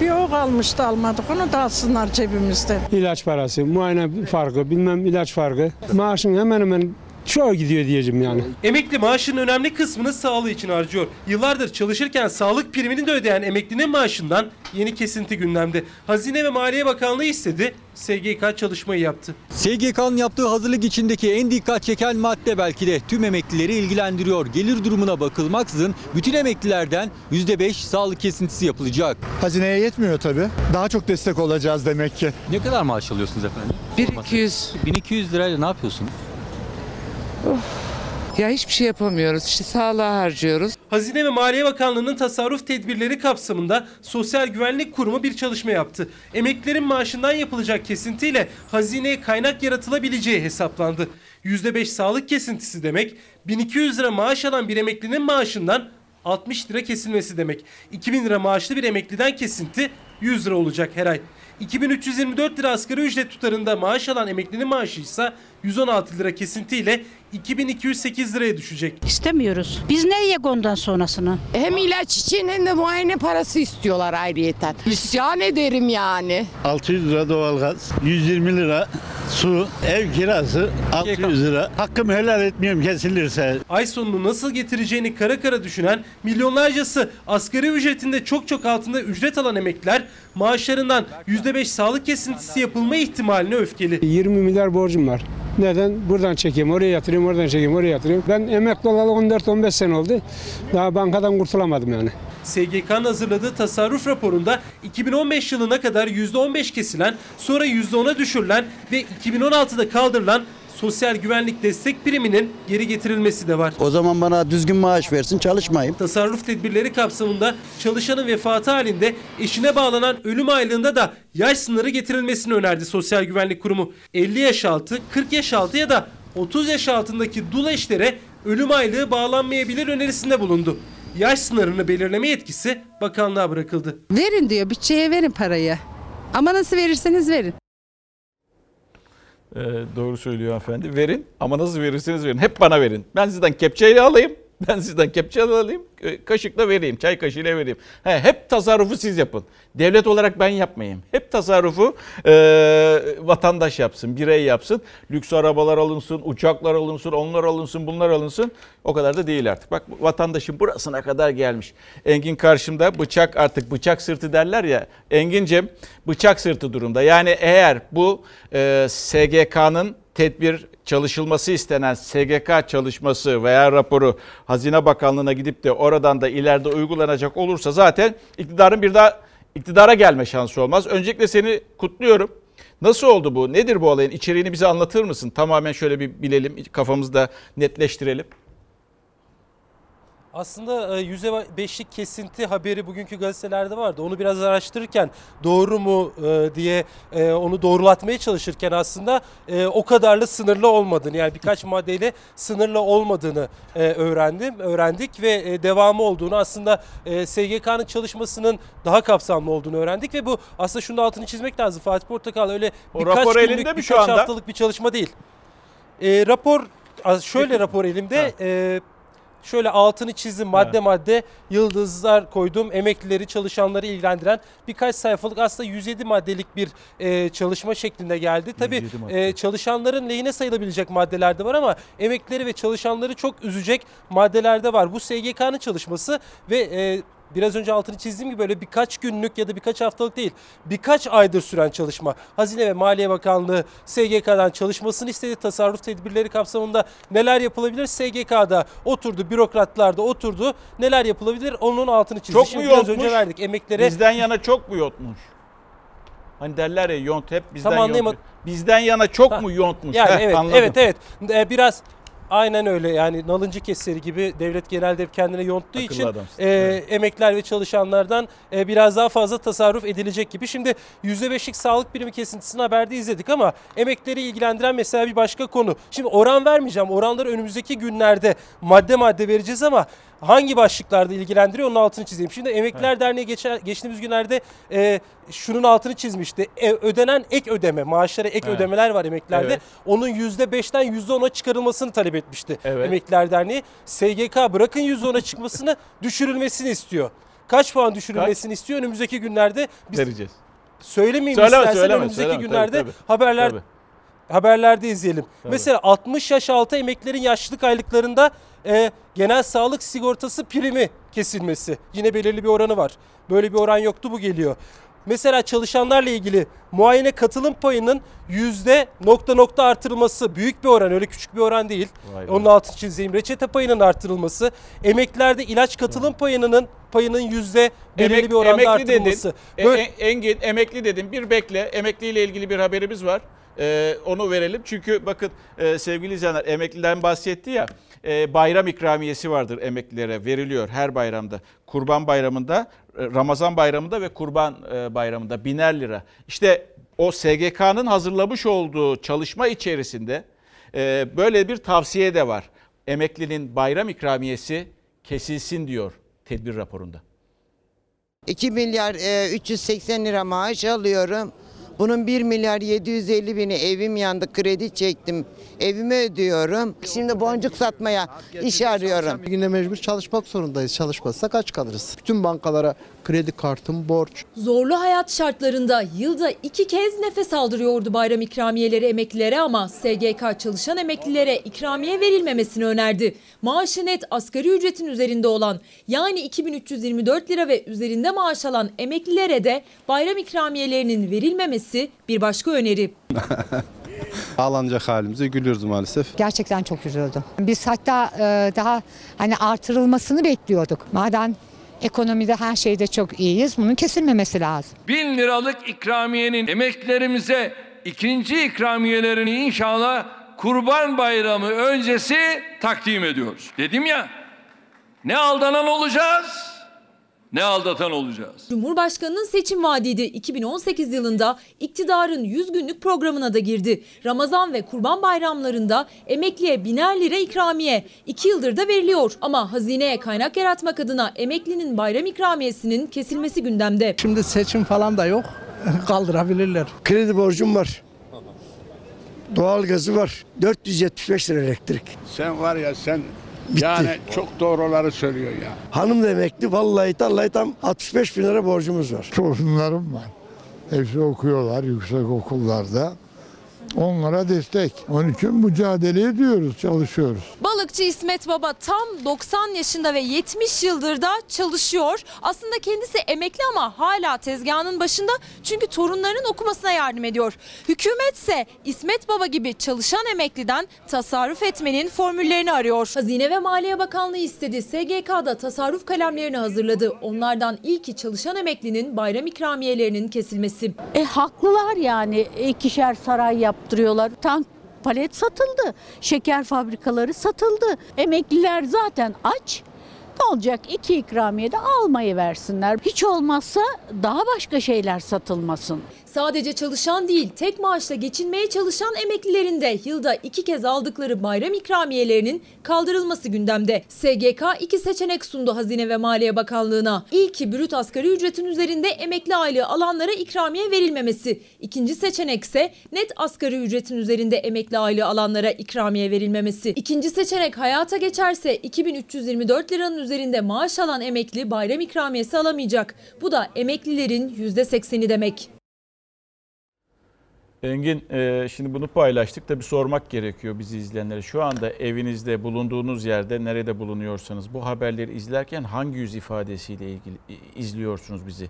Bir o kalmıştı, almadık. Onu da alsınlar cebimizden. İlaç parası, muayene farkı, bilmem ilaç farkı. Maaşın hemen hemen çoğu gidiyor diyeceğim yani. Emekli maaşının önemli kısmını sağlığı için harcıyor. Yıllardır çalışırken sağlık primini de ödeyen emeklinin maaşından yeni kesinti gündemde. Hazine ve Maliye Bakanlığı istedi, SGK çalışmayı yaptı. SGK'nın yaptığı hazırlık içindeki en dikkat çeken madde belki de tüm emeklileri ilgilendiriyor. Gelir durumuna bakılmaksızın bütün emeklilerden %5 sağlık kesintisi yapılacak. Hazineye yetmiyor tabii. Daha çok destek olacağız demek ki. Ne kadar maaş alıyorsunuz efendim? 1200 lirayla ne yapıyorsunuz? Ya hiçbir şey yapamıyoruz, işte sağlığa harcıyoruz. Hazine ve Maliye Bakanlığı'nın tasarruf tedbirleri kapsamında Sosyal Güvenlik Kurumu bir çalışma yaptı. Emeklilerin maaşından yapılacak kesintiyle hazineye kaynak yaratılabileceği hesaplandı. %5 sağlık kesintisi demek, 1200 lira maaş alan bir emeklinin maaşından 60 lira kesilmesi demek. 2000 lira maaşlı bir emekliden kesinti 100 lira olacak her ay. 2324 lira asgari ücret tutarında maaş alan emeklinin maaşı ise 116 lira kesintiyle 2208 liraya düşecek. İstemiyoruz. Biz ne yiyek ondan sonrasını? Hem ilaç için hem de muayene parası istiyorlar ayrıyeten. İsyan ederim yani. 600 lira doğalgaz, 120 lira su, ev kirası 600 lira. Hakkımı helal etmiyorum kesilirse. Ay sonunu nasıl getireceğini kara kara düşünen milyonlarcası asgari ücretinde çok çok altında ücret alan emekliler maaşlarından %5 sağlık kesintisi yapılma ihtimaline öfkeli. 20 milyar borcum var. Neden? Buradan çekeyim, oraya yatırayım, oradan çekeyim, oraya yatırayım. Ben emekli olalı 14-15 sene oldu. Daha bankadan kurtulamadım yani. SGK'nın hazırladığı tasarruf raporunda 2015 yılına kadar %15 kesilen, sonra %10'a düşürülen ve 2016'da kaldırılan sosyal güvenlik destek priminin geri getirilmesi de var. O zaman bana düzgün maaş versin, çalışmayayım. Tasarruf tedbirleri kapsamında çalışanın vefatı halinde eşine bağlanan ölüm aylığında da yaş sınırı getirilmesini önerdi Sosyal Güvenlik Kurumu. 50 yaş altı, 40 yaş altı ya da 30 yaş altındaki dul eşlere ölüm aylığı bağlanmayabilir önerisinde bulundu. yaş sınırını belirleme yetkisi bakanlığa bırakıldı. Verin diyor, bütçeye verin parayı. Ama nasıl verirseniz verin. Doğru söylüyor efendim. Verin ama nasıl verirseniz verin. Hep bana verin. Ben sizden kepçeyle alayım. Ben sizden kepçe alayım, kaşıkla vereyim, çay kaşığıyla vereyim. Hep tasarrufu siz yapın. Devlet olarak ben yapmayayım. Hep tasarrufu vatandaş yapsın, birey yapsın. Lüks arabalar alınsın, uçaklar alınsın, onlar alınsın, bunlar alınsın. O kadar da değil artık. Bak vatandaşın burasına kadar gelmiş. Engin karşımda, bıçak artık bıçak sırtı derler ya. Engin'cim bıçak sırtı durumda. Yani eğer bu SGK'nın tedbir çalışılması istenen SGK çalışması veya raporu Hazine Bakanlığı'na gidip de oradan da ileride uygulanacak olursa zaten iktidarın bir daha iktidara gelme şansı olmaz. Öncelikle seni kutluyorum. Nasıl oldu bu? Nedir bu olayın? İçeriğini bize anlatır mısın? Tamamen şöyle bir bilelim, kafamızda netleştirelim. Aslında %5'lik kesinti haberi bugünkü gazetelerde vardı. Onu biraz araştırırken doğru mu diye onu doğrulatmaya çalışırken aslında o kadarla sınırlı olmadığını, yani birkaç maddeyle sınırlı olmadığını öğrendik ve devamı olduğunu, aslında SGK'nın çalışmasının daha kapsamlı olduğunu öğrendik ve bu aslında şunun altını çizmek lazım. Fatih Portakal öyle birkaç günlük, birkaç haftalık bir çalışma değil. Rapor elimde. Şöyle altını çizdim madde yıldızlar koydum, emeklileri, çalışanları ilgilendiren birkaç sayfalık aslında 107 maddelik bir çalışma şeklinde geldi. Tabii çalışanların lehine sayılabilecek maddeler de var ama emeklileri ve çalışanları çok üzecek maddeler de var. Bu SGK'nın çalışması ve biraz önce altını çizdiğim gibi böyle birkaç günlük ya da birkaç haftalık değil, birkaç aydır süren çalışma. Hazine ve Maliye Bakanlığı SGK'dan çalışmasını istedi. Tasarruf tedbirleri kapsamında neler yapılabilir? SGK'da oturdu, bürokratlar da oturdu. Neler yapılabilir? Onun altını çizdi. Çok mu yontmuş? Biraz önce verdik emeklere. Bizden yana çok mu yontmuş? Hani derler ya yont hep bizden yontmuş. Bizden yana çok mu yontmuş? Yani evet. Biraz... Aynen öyle, yani nalıncı keseri gibi devlet genelde hep kendine yonttuğu akıllı için emekler ve çalışanlardan biraz daha fazla tasarruf edilecek gibi. Şimdi %5'lik sağlık birimi kesintisini haberde izledik ama emekleri ilgilendiren mesela bir başka konu. Şimdi oran vermeyeceğim, oranları önümüzdeki günlerde madde madde vereceğiz ama hangi başlıklarda ilgilendiriyor onun altını çizeyim. Şimdi Emekliler Derneği geçtiğimiz günlerde şunun altını çizmişti. Ödenen ek ödeme, maaşlara ek ödemeler var emeklilerde. Evet. Onun %5'ten %10'a çıkarılmasını talep etmişti Emekliler Derneği. SGK bırakın %10'a çıkmasını, düşürülmesini istiyor. Kaç puan düşürülmesini istiyor? Önümüzdeki günlerde biz vereceğiz. Söylemeyeyim istersen önümüzdeki günlerde haberlerde izleyelim. Tabii. Mesela 60 yaş altı emeklilerin yaşlılık aylıklarında genel sağlık sigortası primi kesilmesi. Yine belirli bir oranı var. Böyle bir oran yoktu, bu geliyor. Mesela çalışanlarla ilgili muayene katılım payının %... artırılması, büyük bir oran, öyle küçük bir oran değil. Onun altını çizeyim. Reçete payının artırılması, emeklilerde ilaç katılım payının belirli bir oranda artırılması. Engin, emekli dedin, bir bekle, emekliyle ilgili bir haberimiz var. Onu verelim çünkü bakın sevgili izleyenler, emekliden bahsetti ya, bayram ikramiyesi vardır emeklilere, veriliyor her bayramda. Kurban Bayramı'nda, Ramazan Bayramı'nda ve Kurban Bayramı'nda 1000'er lira. İşte o SGK'nın hazırlamış olduğu çalışma içerisinde böyle bir tavsiye de var. Emeklinin bayram ikramiyesi kesilsin diyor tedbir raporunda. 2 milyar 380 lira maaş alıyorum. Bunun 1 milyar 750 bini evim yandı, kredi çektim, evime ödüyorum. Şimdi boncuk satmaya iş arıyorum. Bir günde mecbur çalışmak zorundayız, çalışmazsak aç kalırız. Bütün bankalara kredi kartım borç. Zorlu hayat şartlarında yılda 2 kez nefes aldırıyordu bayram ikramiyeleri emeklilere ama SGK çalışan emeklilere ikramiye verilmemesini önerdi. Maaşı net asgari ücretin üzerinde olan, yani 2324 lira ve üzerinde maaş alan emeklilere de bayram ikramiyelerinin verilmemesi bir başka öneri. Ağlanacak halimize gülüyoruz maalesef. Gerçekten çok üzüldüm. Biz hatta daha hani artırılmasını bekliyorduk. Madem ekonomide her şeyde çok iyiyiz, bunun kesilmemesi lazım. 1000 liralık ikramiyenin emeklilerimize ikinci ikramiyelerini inşallah Kurban Bayramı öncesi takdim ediyoruz. Dedim ya, ne aldanan olacağız ne aldatan olacağız. Cumhurbaşkanının seçim vaadiydi. 2018 yılında iktidarın 100 günlük programına da girdi. Ramazan ve Kurban bayramlarında emekliye biner lira ikramiye 2 yıldır da veriliyor. Ama hazineye kaynak yaratmak adına emeklinin bayram ikramiyesinin kesilmesi gündemde. Şimdi seçim falan da yok. Kaldırabilirler. Kredi borcum var. Doğalgazı var. 475 lira elektrik. Sen var ya sen... Bitti. Yani çok doğruları söylüyor ya. Hanım da emekli, vallahi tallahi tam 65 bin lira borcumuz var. Torunlarım var. Hepsi okuyorlar yüksek okullarda. Onlara destek. Onun için mücadele ediyoruz, çalışıyoruz. Balıkçı İsmet Baba tam 90 yaşında ve 70 yıldır da çalışıyor. Aslında kendisi emekli ama hala tezgahının başında çünkü torunlarının okumasına yardım ediyor. Hükümetse İsmet Baba gibi çalışan emekliden tasarruf etmenin formüllerini arıyor. Hazine ve Maliye Bakanlığı istedi. SGK'da tasarruf kalemlerini hazırladı. Onlardan ilki çalışan emeklinin bayram ikramiyelerinin kesilmesi. Haklılar yani ikişer saray yap. Yaptırıyorlar. Tank palet satıldı. Şeker fabrikaları satıldı. Emekliler zaten aç. Ne olacak? 2 ikramiye de almayı versinler. Hiç olmazsa daha başka şeyler satılmasın. Sadece çalışan değil, tek maaşla geçinmeye çalışan emeklilerin de yılda 2 kez aldıkları bayram ikramiyelerinin kaldırılması gündemde. SGK 2 seçenek sundu Hazine ve Maliye Bakanlığı'na. İlki brüt asgari ücretin üzerinde emekli aylığı alanlara ikramiye verilmemesi. İkinci seçenek ise net asgari ücretin üzerinde emekli aylığı alanlara ikramiye verilmemesi. İkinci seçenek hayata geçerse 2324 liranın üzerinde maaş alan emekli bayram ikramiyesi alamayacak. Bu da emeklilerin %80'i demek. Engin, şimdi bunu paylaştık. Tabii sormak gerekiyor bizi izleyenlere. Şu anda evinizde, bulunduğunuz yerde, nerede bulunuyorsanız bu haberleri izlerken hangi yüz ifadesiyle ilgili izliyorsunuz bizi?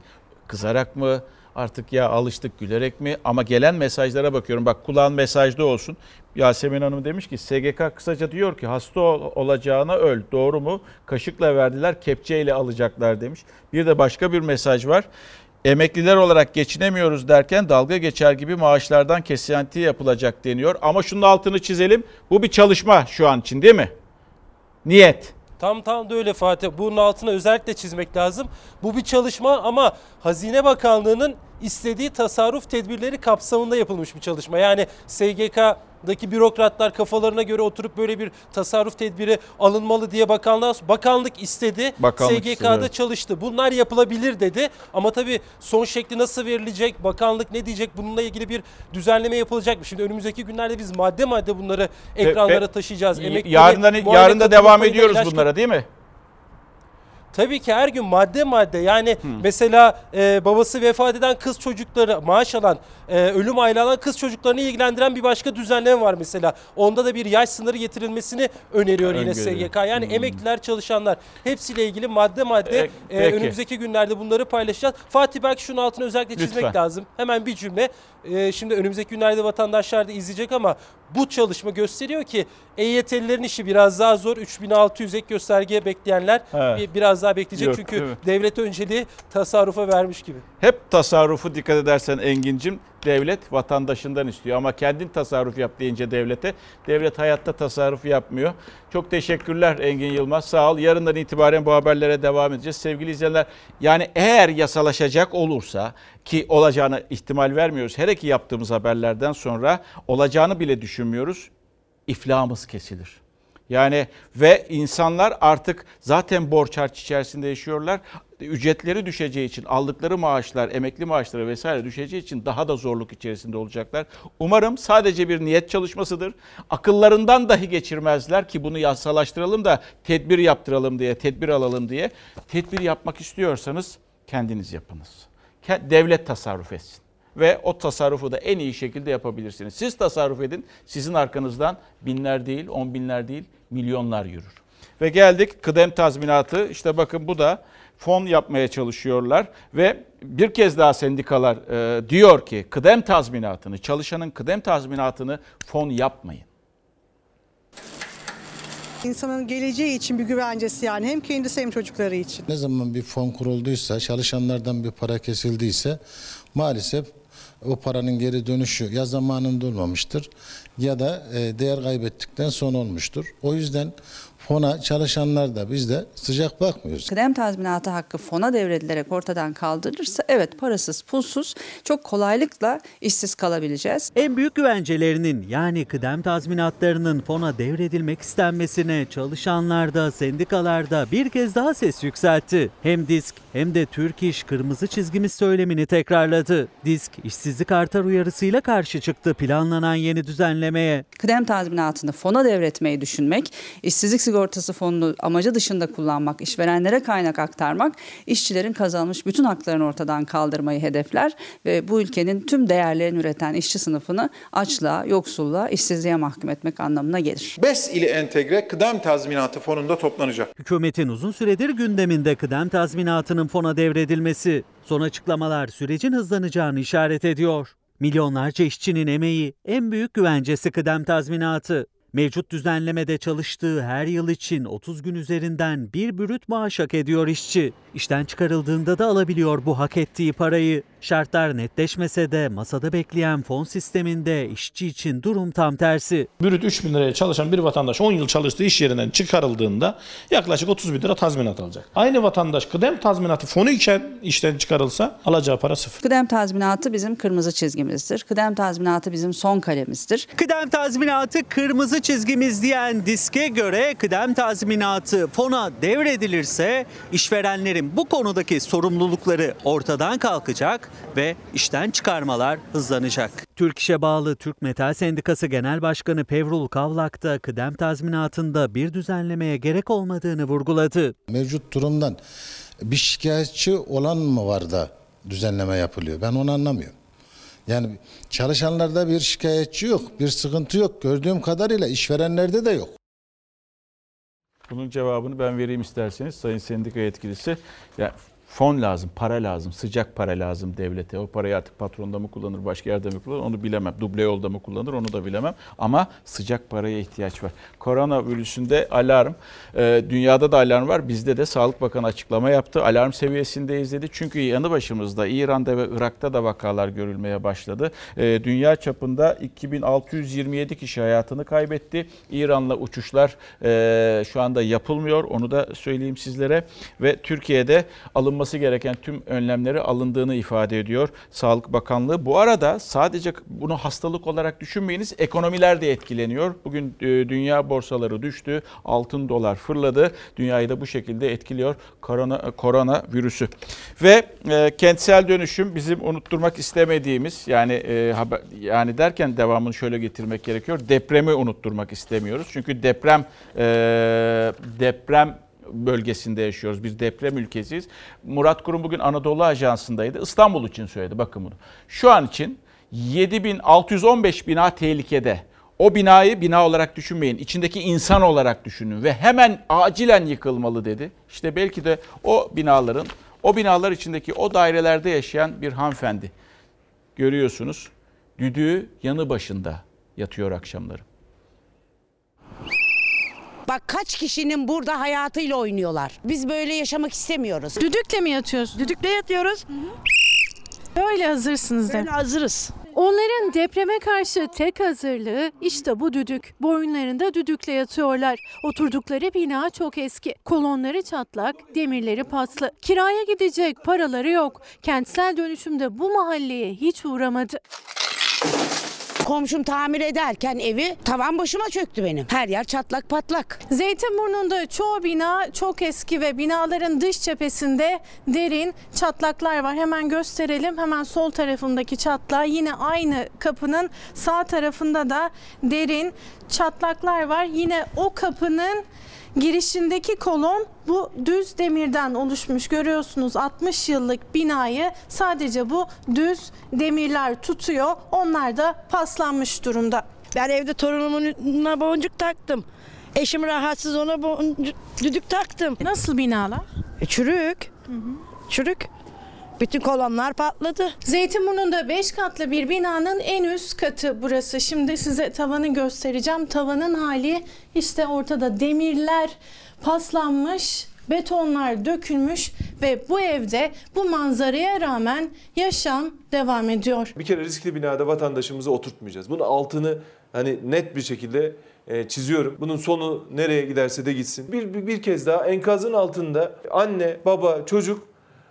Kızarak mı? Artık ya alıştık gülerek mi? Ama gelen mesajlara bakıyorum. Bak kulağın mesajda olsun. Yasemin Hanım demiş ki SGK kısaca diyor ki hasta olacağına öl. Doğru mu? Kaşıkla verdiler, kepçeyle alacaklar demiş. Bir de başka bir mesaj var. Emekliler olarak geçinemiyoruz derken dalga geçer gibi maaşlardan kesinti yapılacak deniyor. Ama şunun altını çizelim. Bu bir çalışma şu an için değil mi? Niyet. Tam da öyle Fatih. Bunun altına özellikle çizmek lazım. Bu bir çalışma ama Hazine Bakanlığı'nın istediği tasarruf tedbirleri kapsamında yapılmış bir çalışma. Yani SGK'daki bürokratlar kafalarına göre oturup böyle bir tasarruf tedbiri alınmalı diye bakanlık istedi. Bakanlık SGK'da istedi. Çalıştı. Bunlar yapılabilir dedi. Ama tabii son şekli nasıl verilecek? Bakanlık ne diyecek? Bununla ilgili bir düzenleme yapılacak mı? Şimdi önümüzdeki günlerde biz madde bunları ekranlara taşıyacağız. Yarın da devam ediyoruz bunlara değil mi? Tabii ki her gün madde yani mesela babası vefat eden kız çocukları maaş alan ölüm aylığı alan kız çocuklarını ilgilendiren bir başka düzenleme var mesela. Onda da bir yaş sınırı getirilmesini öneriyor yine SGK. Yani emekliler çalışanlar hepsiyle ilgili madde önümüzdeki günlerde bunları paylaşacağız. Fatih belki şunun altını özellikle çizmek lazım. Hemen bir cümle. Şimdi önümüzdeki günlerde vatandaşlar da izleyecek ama bu çalışma gösteriyor ki EYT'lilerin işi biraz daha zor. 3600 ek göstergeye bekleyenler biraz daha bekleyecek. Yok, çünkü devlet önceliği tasarrufa vermiş gibi. Hep tasarrufu dikkat edersen Engin'cim devlet vatandaşından istiyor ama kendin tasarruf yap deyince devlet hayatta tasarruf yapmıyor. Çok teşekkürler Engin Yılmaz, sağ ol. Yarından itibaren bu haberlere devam edeceğiz. Sevgili izleyenler, yani eğer yasalaşacak olursa ki olacağına ihtimal vermiyoruz. Hele ki yaptığımız haberlerden sonra olacağını bile düşünmüyoruz. İflahımız kesilir. Yani ve insanlar artık zaten borç harç içerisinde yaşıyorlar. Ücretleri düşeceği için, aldıkları maaşlar, emekli maaşları vesaire düşeceği için daha da zorluk içerisinde olacaklar. Umarım sadece bir niyet çalışmasıdır. Akıllarından dahi geçirmezler ki bunu yasalaştıralım da tedbir yaptıralım diye, tedbir alalım diye. Tedbir yapmak istiyorsanız kendiniz yapınız. Devlet tasarruf etsin. Ve o tasarrufu da en iyi şekilde yapabilirsiniz. Siz tasarruf edin, sizin arkanızdan binler değil, 10 binler değil, milyonlar yürür. Ve geldik kıdem tazminatı. İşte bakın bu da fon yapmaya çalışıyorlar. Ve bir kez daha sendikalar diyor ki kıdem tazminatını, çalışanın kıdem tazminatını fon yapmayın. İnsanın geleceği için bir güvencesi yani hem kendisi hem çocukları için. Ne zaman bir fon kurulduysa, çalışanlardan bir para kesildiyse maalesef o paranın geri dönüşü ya zamanında olmamıştır ya da değer kaybettikten sonra olmuştur. O yüzden fona çalışanlar da biz de sıcak bakmıyoruz. Kıdem tazminatı hakkı fona devredilerek ortadan kaldırılırsa evet parasız pulsuz çok kolaylıkla işsiz kalabileceğiz. En büyük güvencelerinin yani kıdem tazminatlarının fona devredilmek istenmesine çalışanlar da sendikalar da bir kez daha ses yükseltti. Hem Disk hem de Türk İş kırmızı çizgimiz söylemini tekrarladı. Disk işsizlik artar uyarısıyla karşı çıktı planlanan yeni düzenlemeye. Kıdem tazminatını fona devretmeyi düşünmek, işsizlik sigortası fonunu amacı dışında kullanmak, işverenlere kaynak aktarmak, işçilerin kazanmış bütün haklarını ortadan kaldırmayı hedefler ve bu ülkenin tüm değerlerini üreten işçi sınıfını açlığa, yoksulluğa, işsizliğe mahkum etmek anlamına gelir. BES ile entegre kıdem tazminatı fonunda toplanacak. Hükümetin uzun süredir gündeminde kıdem tazminatının fona devredilmesi, son açıklamalar sürecin hızlanacağını işaret ediyor. Milyonlarca işçinin emeği, en büyük güvencesi kıdem tazminatı. Mevcut düzenlemede çalıştığı her yıl için 30 gün üzerinden bir brüt maaş hak ediyor işçi. İşten çıkarıldığında da alabiliyor bu hak ettiği parayı. Şartlar netleşmese de masada bekleyen fon sisteminde işçi için durum tam tersi. Brüt 3 bin liraya çalışan bir vatandaş 10 yıl çalıştığı iş yerinden çıkarıldığında yaklaşık 30 bin lira tazminat alacak. Aynı vatandaş kıdem tazminatı fonu iken işten çıkarılsa alacağı para sıfır. Kıdem tazminatı bizim kırmızı çizgimizdir. Kıdem tazminatı bizim son kalemizdir. Kıdem tazminatı kırmızı çizgimiz diyen Disk'e göre kıdem tazminatı fona devredilirse işverenlerin bu konudaki sorumlulukları ortadan kalkacak ve işten çıkarmalar hızlanacak. Türk İş'e bağlı Türk Metal Sendikası Genel Başkanı Pevrul Kavlak da kıdem tazminatında bir düzenlemeye gerek olmadığını vurguladı. Mevcut durumdan bir şikayetçi olan mı var da düzenleme yapılıyor? Ben onu anlamıyorum. Yani çalışanlarda bir şikayetçi yok, bir sıkıntı yok. Gördüğüm kadarıyla işverenlerde de yok. Bunun cevabını ben vereyim isterseniz Sayın Sendika Yetkilisi. Yani fon lazım, para lazım, sıcak para lazım devlete. O parayı artık patronda mı kullanır, başka yerde mi kullanır onu bilemem. Duble yolda mı kullanır onu da bilemem. Ama sıcak paraya ihtiyaç var. Korona virüsünde alarm, dünyada da alarm var. Bizde de Sağlık Bakanı açıklama yaptı. Alarm seviyesindeyiz dedi. Çünkü yanı başımızda İran'da ve Irak'ta da vakalar görülmeye başladı. Dünya çapında 2627 kişi hayatını kaybetti. İran'la uçuşlar şu anda yapılmıyor. Onu da söyleyeyim sizlere. Ve Türkiye'de alım gereken tüm önlemleri alındığını ifade ediyor Sağlık Bakanlığı. Bu arada sadece bunu hastalık olarak düşünmeyiniz, ekonomiler de etkileniyor. Bugün dünya borsaları düştü, altın dolar fırladı. Dünyayı da bu şekilde etkiliyor korona virüsü. Ve kentsel dönüşüm bizim unutturmak istemediğimiz, yani derken devamını şöyle getirmek gerekiyor. Depremi unutturmak istemiyoruz. Çünkü deprem bölgesinde yaşıyoruz. Biz deprem ülkesiyiz. Murat Kurum bugün Anadolu Ajansı'ndaydı. İstanbul için söyledi. Bakın bunu. Şu an için 7.615 bina tehlikede. O binayı bina olarak düşünmeyin. İçindeki insan olarak düşünün ve hemen acilen yıkılmalı dedi. İşte belki de o binalar içindeki o dairelerde yaşayan bir hanımefendi. Görüyorsunuz. Düdüğü yanı başında yatıyor akşamları. Bak kaç kişinin burada hayatıyla oynuyorlar. Biz böyle yaşamak istemiyoruz. Düdükle mi yatıyoruz? Düdükle yatıyoruz. Hı-hı. Böyle hazırsınız. Böyle hazırız. Onların depreme karşı tek hazırlığı işte bu düdük. Boyunlarında düdükle yatıyorlar. Oturdukları bina çok eski. Kolonları çatlak, demirleri paslı. Kiraya gidecek paraları yok. Kentsel dönüşümde bu mahalleye hiç uğramadı. Komşum tamir ederken evi tavan başıma çöktü benim. Her yer çatlak patlak. Zeytinburnu'nda çoğu bina çok eski ve binaların dış cephesinde derin çatlaklar var. Hemen gösterelim. Hemen sol tarafındaki çatlağı, yine aynı kapının sağ tarafında da derin çatlaklar var. Yine o kapının girişindeki kolon bu düz demirden oluşmuş. Görüyorsunuz 60 yıllık binayı sadece bu düz demirler tutuyor. Onlar da paslanmış durumda. Ben evde torunumuna boncuk taktım. Eşim rahatsız, ona düdük taktım. Nasıl binalar? Çürük. Hı hı. Çürük. Bütün kolonlar patladı. Zeytinburnu'nda 5 katlı bir binanın en üst katı burası. Şimdi size tavanı göstereceğim. Tavanın hali işte ortada, demirler paslanmış, betonlar dökülmüş ve bu evde bu manzaraya rağmen yaşam devam ediyor. Bir kere riskli binada vatandaşımızı oturtmayacağız. Bunun altını net bir şekilde çiziyorum. Bunun sonu nereye giderse de gitsin. Bir kez daha enkazın altında anne, baba, çocuk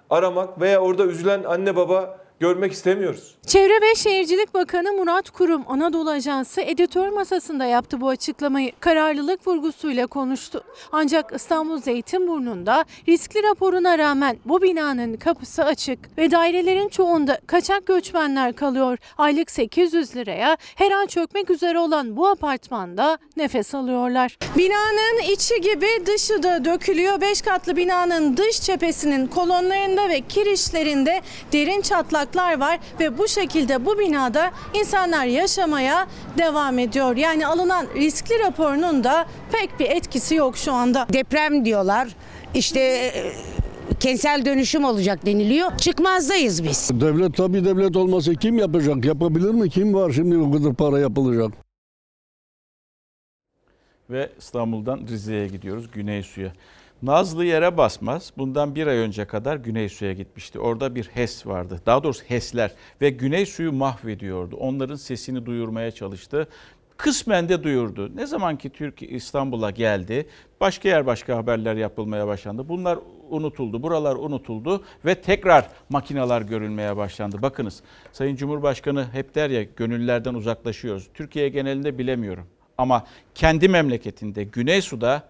aramak veya orada üzülen anne, baba görmek istemiyoruz. Çevre ve Şehircilik Bakanı Murat Kurum, Anadolu Ajansı editör masasında yaptı bu açıklamayı. Kararlılık vurgusuyla konuştu. Ancak İstanbul Zeytinburnu'nda riskli raporuna rağmen bu binanın kapısı açık ve dairelerin çoğunda kaçak göçmenler kalıyor. Aylık 800 liraya her an çökmek üzere olan bu apartmanda nefes alıyorlar. Binanın içi gibi dışı da dökülüyor. 5 katlı binanın dış cephesinin kolonlarında ve kirişlerinde derin çatlak var ve bu şekilde bu binada insanlar yaşamaya devam ediyor. Yani alınan riskli raporunun da pek bir etkisi yok şu anda. Deprem diyorlar, işte kentsel dönüşüm olacak deniliyor. Çıkmazdayız biz. Devlet tabii devlet olmasa kim yapacak? Yapabilir mi? Kim var şimdi bu kadar para yapılacak? Ve İstanbul'dan Rize'ye gidiyoruz, Güneysu'ya. Nazlı yere basmaz. Bundan bir ay önce kadar Güneysu'ya gitmişti. Orada bir HES vardı. Daha doğrusu HES'ler ve Güneysu'yu mahvediyordu. Onların sesini duyurmaya çalıştı. Kısmen de duyurdu. Ne zaman ki Türkiye İstanbul'a geldi, başka yer başka haberler yapılmaya başlandı. Bunlar unutuldu, buralar unutuldu ve tekrar makinalar görülmeye başlandı. Bakınız, Sayın Cumhurbaşkanı hep der ya, gönüllerden uzaklaşıyoruz. Türkiye genelinde bilemiyorum ama kendi memleketinde Güneysu'da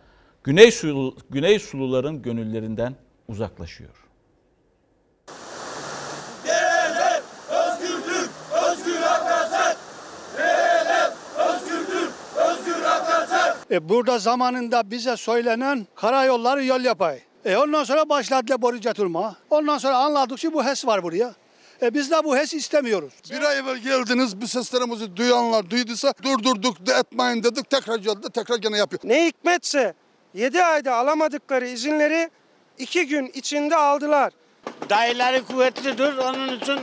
Güneysuluların gönüllerinden uzaklaşıyor. Değerler özgürdür, özgür haklar. Değerler özgürdür, özgür haklar. Burada zamanında bize söylenen karayolları yol yapay. Ondan sonra başladılar boruca turma. Ondan sonra anladık ki bu HES var buraya. Biz de bu HES istemiyoruz. Bir ay evvel geldiniz, bu seslerimizi duyanlar duyduysa durdurduk, da etmeyin dedik, tekrar geldi, tekrar gene yapıyor. Ne hikmetse 7 ayda alamadıkları izinleri 2 gün içinde aldılar. Dayıları kuvvetlidir, onun için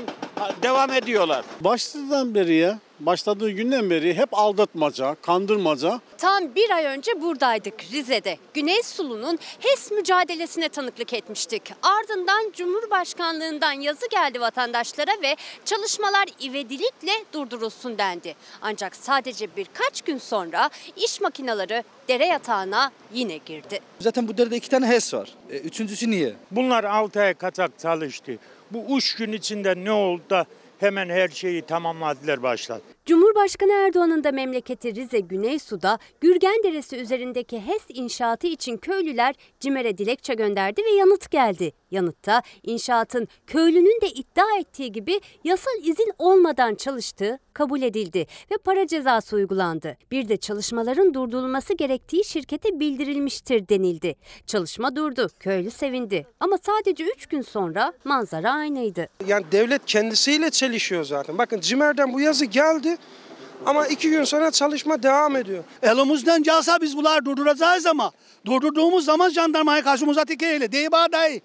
devam ediyorlar. Başından beri ya, başladığı günden beri hep aldatmaca, kandırmaca. Tam bir ay önce buradaydık Rize'de. Güneysulu'nun HES mücadelesine tanıklık etmiştik. Ardından Cumhurbaşkanlığından yazı geldi vatandaşlara ve çalışmalar ivedilikle durdurulsun dendi. Ancak sadece birkaç gün sonra iş makineleri dere yatağına yine girdi. Zaten bu derede 2 tane HES var. Üçüncüsü niye? Bunlar 6 ay kaçak çalıştı. Bu 3 gün içinde ne oldu da hemen her şeyi tamamladılar, başladı. Cumhurbaşkanı Erdoğan'ın da memleketi Rize Güneysu'da Gürgen Deresi üzerindeki HES inşaatı için köylüler CİMER'e dilekçe gönderdi ve yanıt geldi. Yanıtta inşaatın köylünün de iddia ettiği gibi yasal izin olmadan çalıştığı kabul edildi ve para cezası uygulandı. Bir de çalışmaların durdurulması gerektiği şirkete bildirilmiştir denildi. Çalışma durdu, köylü sevindi ama sadece 3 gün sonra manzara aynıydı. Yani devlet kendisiyle çelişiyor zaten. Bakın CİMER'den bu yazı geldi. Ama 2 gün sonra çalışma devam ediyor. Elimizden gelse biz bunları durduracağız ama durdurduğumuz zaman jandarmaya karşımıza tekeyle değil bağday.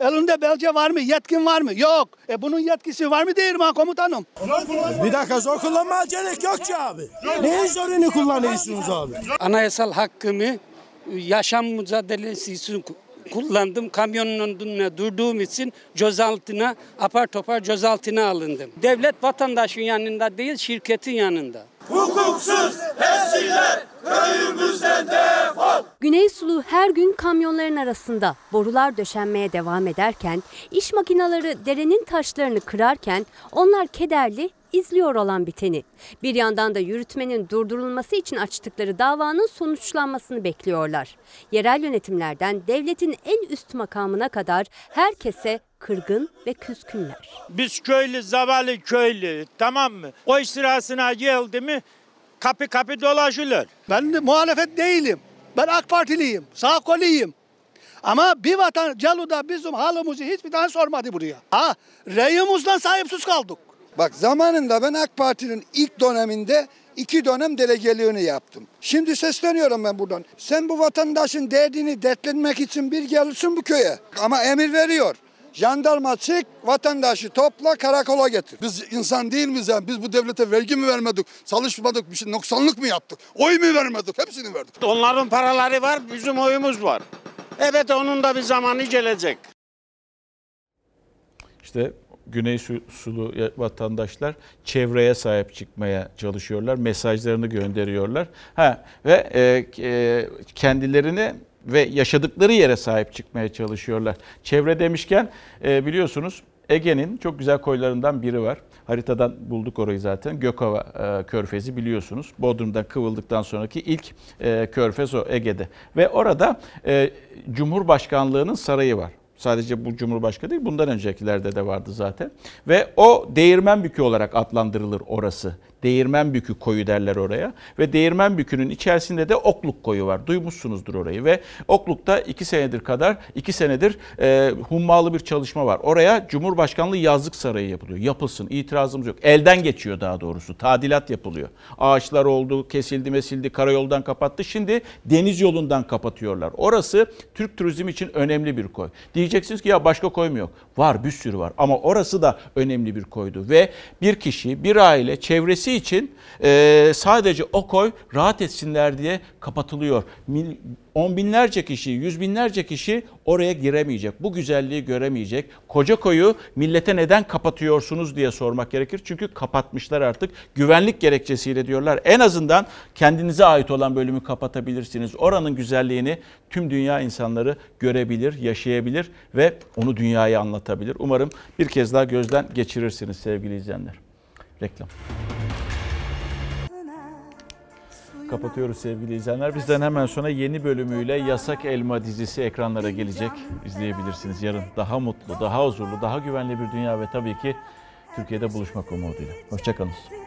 Elinde belge var mı? Yetkin var mı? Yok. Bunun yetkisi var mı değil mi komutanım? Bir dakika, zor kullanmaya gerek yok ki abi. Neyin zorunu kullanıyorsunuz abi? Anayasal hakkımı yaşam mücadelesi için kullandım. Kamyonun önüne durduğum için gözaltına, apar topar gözaltına alındım. Devlet vatandaşın yanında değil, şirketin yanında. Hukuksuz HES'ler köyümüzden defol. Güneysulu her gün kamyonların arasında, borular döşenmeye devam ederken, iş makineleri derenin taşlarını kırarken onlar kederli izliyor olan biteni. Bir yandan da yürütmenin durdurulması için açtıkları davanın sonuçlanmasını bekliyorlar. Yerel yönetimlerden devletin en üst makamına kadar herkese kırgın ve küskünler. Biz köylü, zavallı köylü, tamam mı? Oy sırasına geldi mi kapı kapı dolaşırlar. Ben de muhalefet değilim. Ben AK Partiliyim, sağ koliyim. Ama bir Celu'da bizim halımızı hiçbir tane sormadı buraya. Ha, reyimizden sahipsiz kaldık. Bak zamanında ben AK Parti'nin ilk döneminde 2 dönem delegeliğini yaptım. Şimdi sesleniyorum ben buradan. Sen bu vatandaşın derdini dertlenmek için bir gelirsin bu köye. Ama emir veriyor. Jandarma çık, vatandaşı topla, karakola getir. Biz insan değil miyiz yani? Biz bu devlete vergi mi vermedik, çalışmadık, bir şey noksanlık mı yaptık, oy mu vermedik, hepsini verdik. Onların paraları var, bizim oyumuz var. Evet, onun da bir zamanı gelecek. İşte Güneysu'lu vatandaşlar çevreye sahip çıkmaya çalışıyorlar. Mesajlarını gönderiyorlar. Ve kendilerini ve yaşadıkları yere sahip çıkmaya çalışıyorlar. Çevre demişken biliyorsunuz Ege'nin çok güzel koylarından biri var. Haritadan bulduk orayı zaten. Gökova Körfezi biliyorsunuz. Bodrum'dan kıvıldıktan sonraki ilk körfez o Ege'de. Ve orada Cumhurbaşkanlığı'nın sarayı var. Sadece bu Cumhurbaşkanı değil, bundan öncekilerde de vardı zaten. Ve o Değirmenbükü olarak adlandırılır orası. Değirmenbükü koyu derler oraya. Ve Değirmenbükü'nün içerisinde de Okluk koyu var. Duymuşsunuzdur orayı. Ve Okluk'ta iki senedir hummalı bir çalışma var. Oraya Cumhurbaşkanlığı Yazlık Sarayı yapılıyor. Yapılsın, itirazımız yok. Elden geçiyor daha doğrusu. Tadilat yapılıyor. Ağaçlar oldu, kesildi mesildi, karayoldan kapattı. Şimdi deniz yolundan kapatıyorlar. Orası Türk turizmi için önemli bir koy. Diyeceksiniz ki ya başka koy mu yok? Var, bir sürü var. Ama orası da önemli bir koydu. Ve bir kişi, bir aile, çevresi için sadece o koy rahat etsinler diye kapatılıyor. On binlerce kişi, yüz binlerce kişi oraya giremeyecek. Bu güzelliği göremeyecek. Koca koyu millete neden kapatıyorsunuz diye sormak gerekir. Çünkü kapatmışlar artık. Güvenlik gerekçesiyle diyorlar. En azından kendinize ait olan bölümü kapatabilirsiniz. Oranın güzelliğini tüm dünya insanları görebilir, yaşayabilir ve onu dünyaya anlatabilir. Umarım bir kez daha gözden geçirirsiniz sevgili izleyenler. Reklam. Kapatıyoruz sevgili izleyenler. Bizden hemen sonra yeni bölümüyle Yasak Elma dizisi ekranlara gelecek. İzleyebilirsiniz yarın. Daha mutlu, daha huzurlu, daha güvenli bir dünya ve tabii ki Türkiye'de buluşmak umuduyla. Hoşçakalın.